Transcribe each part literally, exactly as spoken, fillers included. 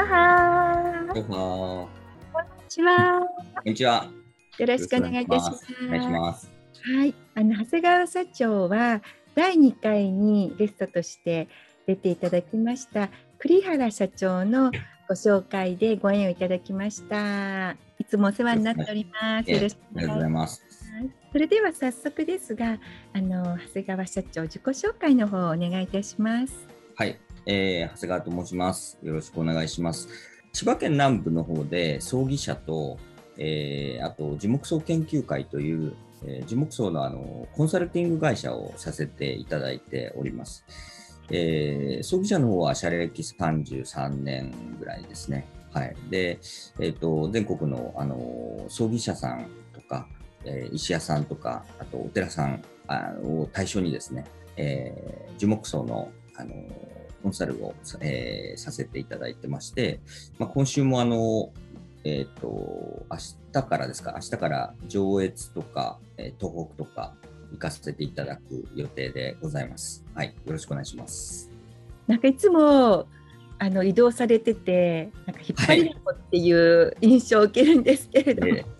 よはー。こんにちは。こんにちは。よろしくお願いいたします。お願いします。はい、あの長谷川社長はだいにかいにゲストとして出ていただきました栗原社長のご紹介でご縁をいただきました。いつもお世話になっております。よろしくお願いします。それでは早速ですが、あの長谷川社長、自己紹介の方をお願いいたします。はい、えー、長谷川と申します。よろしくお願いします。千葉県南部の方で葬儀社と、えー、あと樹木葬研究会という、えー、樹木葬の、あのコンサルティング会社をさせていただいております。えー、葬儀社の方は社歴さんじゅうさんねんぐらいですね。はい。で、えっと、全国の、あの葬儀社さんとか、えー、石屋さんとか、あとお寺さんを対象にですね、えー、樹木葬の、あのコンサルを、えー、させていただいてまして、まあ、今週もあの、えー、と明日からですか、明日から上越とか、えー、東北とか行かせていただく予定でございます。はい、よろしくお願いします。なんかいつもあの移動されてて、なんか引っ張りだこっていう印象を受けるんですけれども、はいえー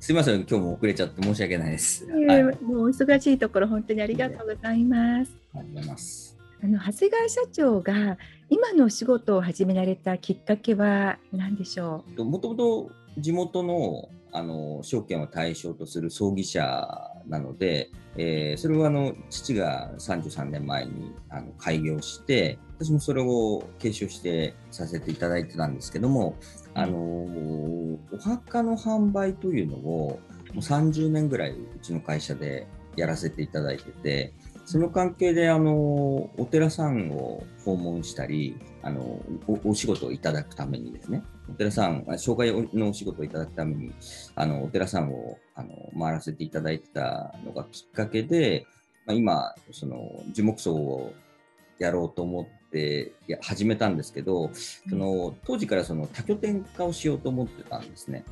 すみません、今日も遅れちゃって申し訳ないです、えーはい、もうお忙しいところ本当にありがとうございます、えー、ありがとうございます。あの長谷川社長が今のお仕事を始められたきっかけは何でしょう。もともと地元 の, あの証券を対象とする葬儀社なので、えー、それはあの父がさんじゅうさんねんまえにあの開業して、私もそれを継承してさせていただいてたんですけども、あのお墓の販売というのをさんじゅうねんぐらいうちの会社でやらせていただいてて、その関係であのお寺さんを訪問したり、あの お, お仕事をいただくためにですね、お寺さん紹介のお仕事をいただくためにあのお寺さんをあの回らせていただいてたのがきっかけで、まあ、今その樹木葬をやろうと思ってでいや始めたんですけど、その当時からその多拠点化をしようと思ってたんですね、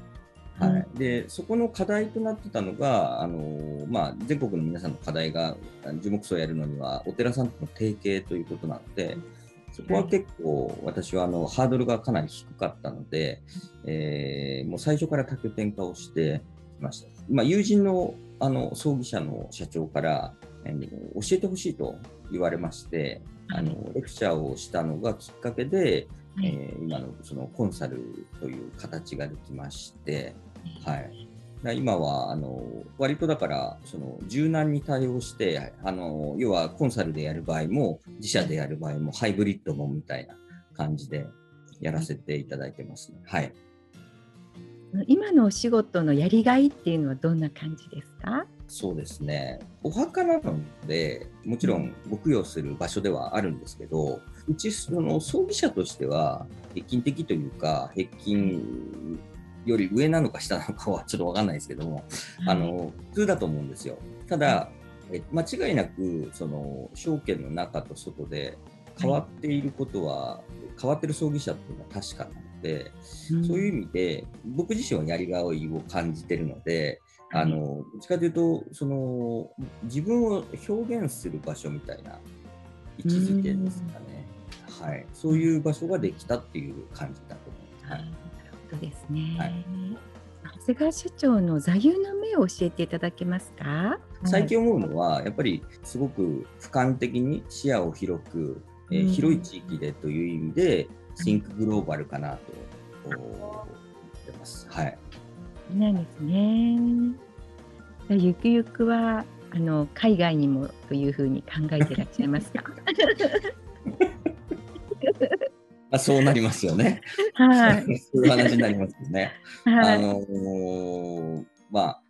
はいはい、でそこの課題となってたのが、あの、まあ、全国の皆さんの課題が樹木葬をやるのにはお寺さんとの提携ということなので、そこは結構私はあのハードルがかなり低かったので、えー、もう最初から多拠点化をしてました。まあ、友人のあの葬儀社の社長から教えてほしいと言われまして、あのレクチャーをしたのがきっかけで、はいえー、今 の, そのコンサルという形ができまして、はい、だ今はあの割とだからその柔軟に対応して、あの要はコンサルでやる場合も自社でやる場合もハイブリッドもみたいな感じでやらせていただいてますね、はい、今のお仕事のやりがいっていうのはどんな感じですか。そうですね、お墓なのでもちろんご供養する場所ではあるんですけど、うちその葬儀社としては平均的というか、平均より上なのか下なのかはちょっと分かんないですけども、あの普通だと思うんですよ。ただえ間違いなくその証券の中と外で変わっていることは、変わってる葬儀社っていうのは確かなので、そういう意味で僕自身はやりがいを感じてるので、あのどっちかというとその自分を表現する場所みたいな位置づけですかね、はい、そういう場所ができたっていう感じだと思います、はい、なるほどですね、はい、長谷川社長の座右の銘を教えていただけますか。最近思うのはやっぱりすごく俯瞰的に視野を広く、えー、広い地域でという意味で THINK global かなと思ってます、はい、なんですね。ゆくゆくはあの海外にもというふうに考えていらっしゃいますか。あ、そうなりますよね。はい。そういう話になりますよね。はい、あのー、まあ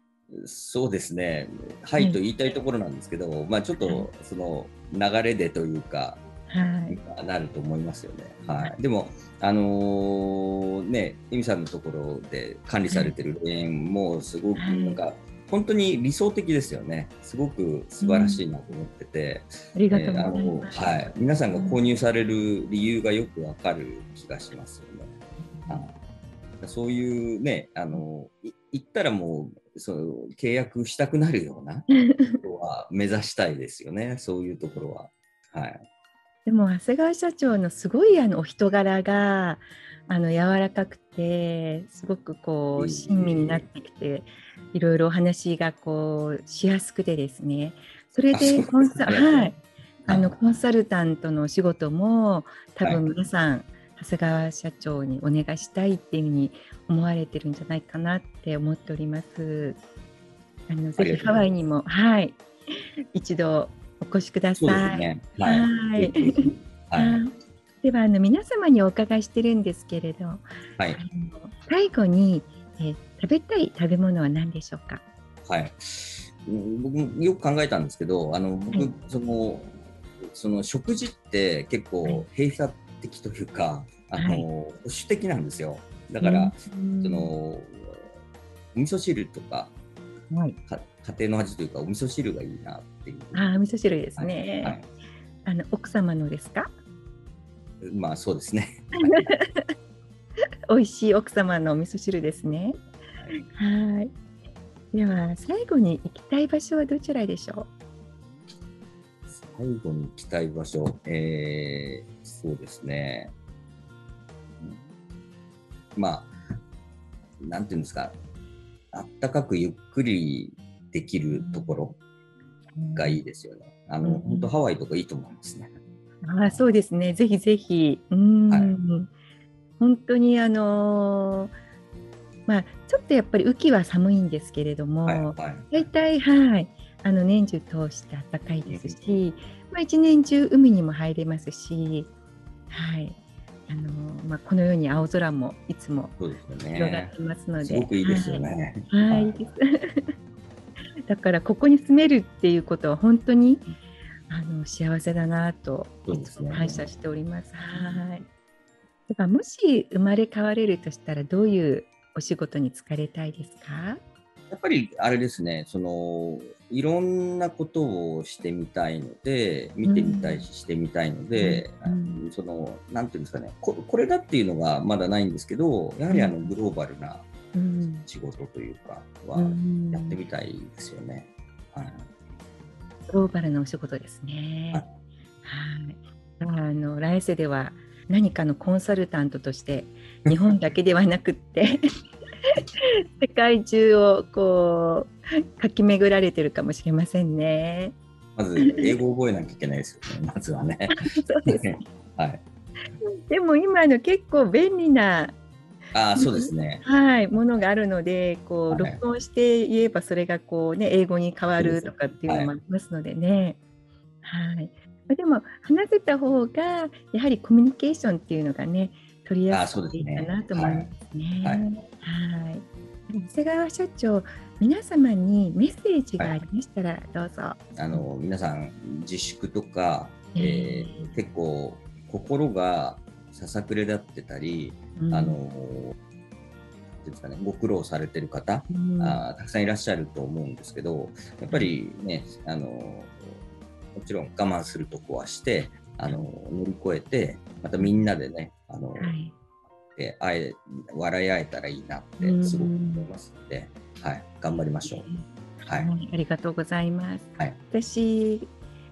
そうですね。はいと言いたいところなんですけど、はい、まあちょっとその流れでというか、はい、なると思いますよね。はい。でもあのー、ね、エミさんのところで管理されてる霊園もすごくなんか、はい、本当に理想的ですよね。すごく素晴らしいなと思ってて、うん、ありがとうございます、えーはい、皆さんが購入される理由がよくわかる気がしますよね、うん、あそういうね、あのい言ったらもうそう契約したくなるようなことは目指したいですよね。そういうところは、はい、でも長谷川社長のすごいあのお人柄があの柔らかくてすごくこう親身になってきて、いろいろお話がこうしやすくてですね、それでコンサ、はい、あのコンサルタントのお仕事も多分皆さん、はい、長谷川社長にお願いしたいっていうふうに思われてるんじゃないかなって思っております。あのぜひハワイにも、はい、一度お越しください。そうですね、はいはいはい、ではあの皆様にお伺いしてるんですけれど、はい、あの最後に、えー、食べたい食べ物は何でしょうか。はい、僕もよく考えたんですけど、あの僕、はい、そのその食事って結構閉鎖的というか、はい、あの保守的なんですよ。だから、うん、そのお味噌汁とか、はい、か家庭の味というかお味噌汁がいいなっていう。ああ、味噌汁ですね、はいはい、あの奥様のですか。まあそうですね美味しい奥様のお味噌汁ですね。はい、はい。では最後に行きたい場所はどちらでしょう。最後に行きたい場所、えー、そうですね、まあなんていうんですか、あったかくゆっくりできるところがいいですよね。あの、うん、本当ハワイとかいいと思いますね。あ、そうですね、ぜひぜひ、うーん、はい、本当にあのーまあ、ちょっとやっぱり雨季は寒いんですけれども、はいはい、大体、はい、あの年中通して暖かいですし、まあ、一年中海にも入れますし、はい、あのまあ、このように青空もいつも広がってますの で, す、ね、すごくいいですよね、はいはい、だからここに住めるっていうことは本当にあの幸せだなといつも感謝しておりま す, です、ね、はい。ではもし生まれ変われるとしたらどういうお仕事に就かれたいですか。やっぱりあれですね、そのいろんなことをしてみたいので、見てみたいし、うん、してみたいので、うん、そのなんていうんですかね、こ、これだっていうのがまだないんですけど、やはりあのグローバルな仕事というかはやってみたいですよね、うんうん、はい、グローバルなお仕事ですね、はい、はい、あの来世では何かのコンサルタントとして日本だけではなくって世界中をこう駆け巡られてるかもしれませんね。まず英語を覚えなきゃいけないですよねまずはねそうですはい、でも今の結構便利な、あ、そうですね、はい、ものがあるので、こう録音して言えばそれがこう、ね、英語に変わるとかっていうのもありますのでね、はいはい、でも話せた方がやはりコミュニケーションっていうのがね取りやすくていいかなと思いますね。はいはいはい、長谷川社長、皆様にメッセージがありましたらどうぞ。はい、あの皆さん自粛とか、えーえー、結構心がささくれだってたり、うん、あのですかね、ご苦労されてる方、うん、あたくさんいらっしゃると思うんですけど、やっぱりね、あのもちろん我慢するとこはしてあの乗り越えて、またみんなでね、あの、はい、で会え笑い合えたらいいなってすごく思いますので、うん、はい、頑張りましょう、はいはい、ありがとうございます、はい、私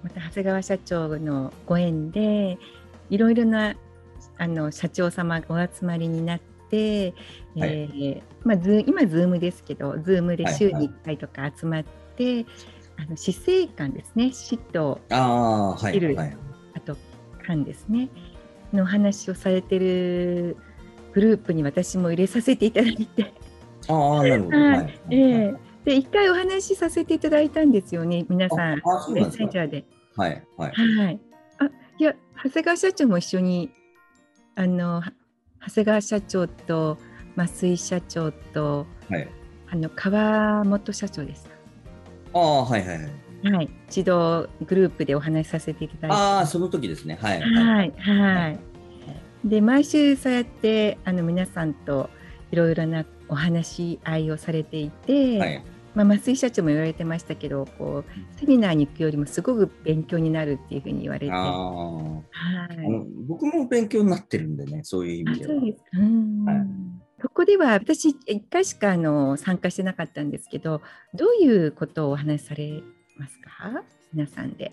また長谷川社長のご縁でいろいろなあの社長様がお集まりになって、はい、えーまあ、ズー今ズームですけど、ズームで週にいっかいとか集まって、はいはい、あの市政館ですね、市とあ、はいはい、あと館ですねの話をされてるグループに私も入れさせていただいて、ああ、なるほど、はい、えー、でいっかいお話しさせていただいたんですよね、皆さんメッセンジャーで、はいはいはい、あ、いや長谷川社長も一緒に、あの長谷川社長と増井社長と、はい、あの川本社長です。ああ、はいはいはい、はい、一度グループでお話しさせていただいて、ああ、その時ですね、はいはいはい、はい、で毎週そうやってあの皆さんといろいろなお話し合いをされていて、はい、まあ、松井社長も言われてましたけど、こうセミナーに行くよりもすごく勉強になるっていうふうに言われて、あ、はい、あの僕も勉強になってるんでね、そういう意味では、そうです、うん、はい、そこでは私いっかいしかあの参加してなかったんですけど、どういうことをお話しされますか皆さんで。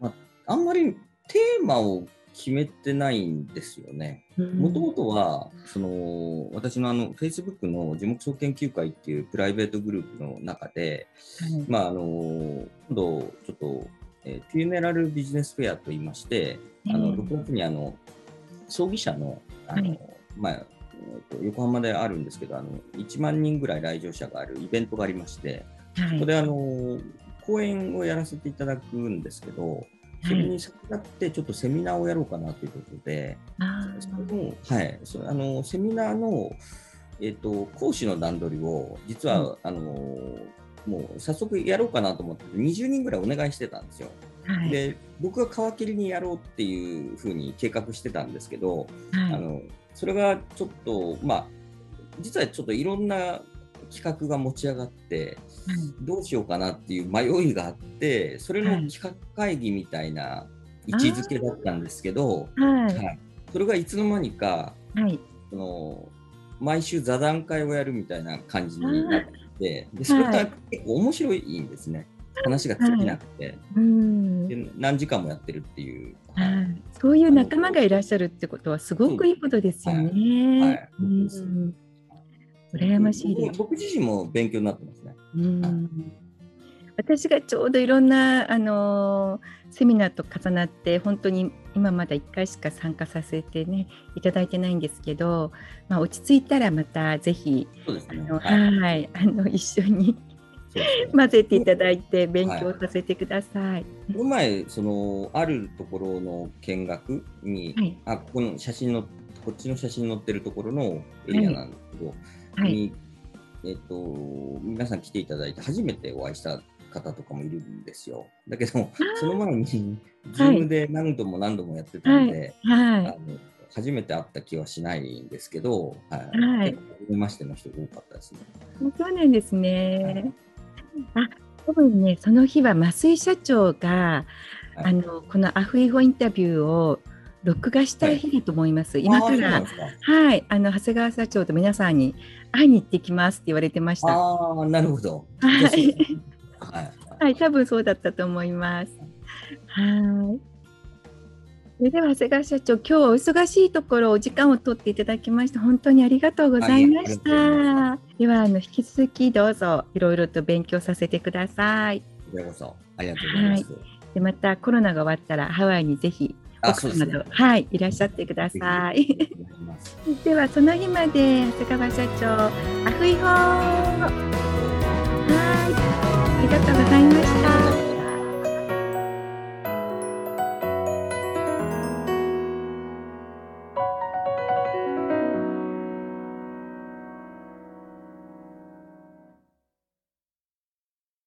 まあ、あんまりテーマを決めてないんですよね。もともとはその私のあの Facebook の樹木葬研究会っていうプライベートグループの中で、うん、まああの今度ちょっと、えー、フューネラルビジネスフェアといいまして、あのろくがつにあの葬儀社のあの、はい、まあ横浜であるんですけど、あのいちまんにんぐらい来場者があるイベントがありまして、はい、そこであの講演をやらせていただくんですけど、それに先立ってちょっとセミナーをやろうかなということで、はい、その、はい、それあのセミナーの、えーと、講師の段取りを実は、うん、あのもう早速やろうかなと思ってにじゅうにんぐらいお願いしてたんですよ。はい、で僕が皮切りにやろうっていうふうに計画してたんですけど、はい、あのそれがちょっとまあ実はちょっといろんな企画が持ち上がって、うん、どうしようかなっていう迷いがあって、それの企画会議みたいな位置づけだったんですけど、はいはい、それがいつの間にか、はい、その毎週座談会をやるみたいな感じになって、でそれが結構面白いんですね。話が尽きなくて、はい、うんで何時間もやってるっていう、はい、そういう仲間がいらっしゃるってことはすごくいいことですよね。はいはい、うん羨ましいです。僕自身も勉強になってますね。うん私がちょうどいろんなあのセミナーと重なって、本当に今まだいっかいしか参加させてねいただいてないんですけど、まあ、落ち着いたらまたぜひ一緒に混ぜていただいて勉強させてください。この前そのあるところの見学に、はい、あここの写真のこっちの写真載ってるところのエリアなんですけど、はいはい、えーと、皆さん来ていただいて初めてお会いした方とかもいるんですよ。だけどその前に Zoom で何度も何度もやってたんで、はいはい、あの初めて会った気はしないんですけど、はいはい、初めましての人多かったですね。そうなんですね、はい、あ多分ねその日は増井社長が、はい、あのこのアフイホインタビューを録画したい日だと思います。はい、今から、はい、あの長谷川社長と皆さんに会いに行ってきますって言われてました。ああ、なるほど。はい、はい、はい、多分そうだったと思います。はい。それでは長谷川社長、今日はお忙しいところお時間を取っていただきまして本当にありがとうございました。はい、ではあの引き続きどうぞいろいろと勉強させてください。こちらこそありがとうございます。はい、でまたコロナが終わったらハワイにぜひ。あそうですね、はい、いらっしゃってください。ではその日まで長谷川社長アフイホー、はい、ありがとうございました。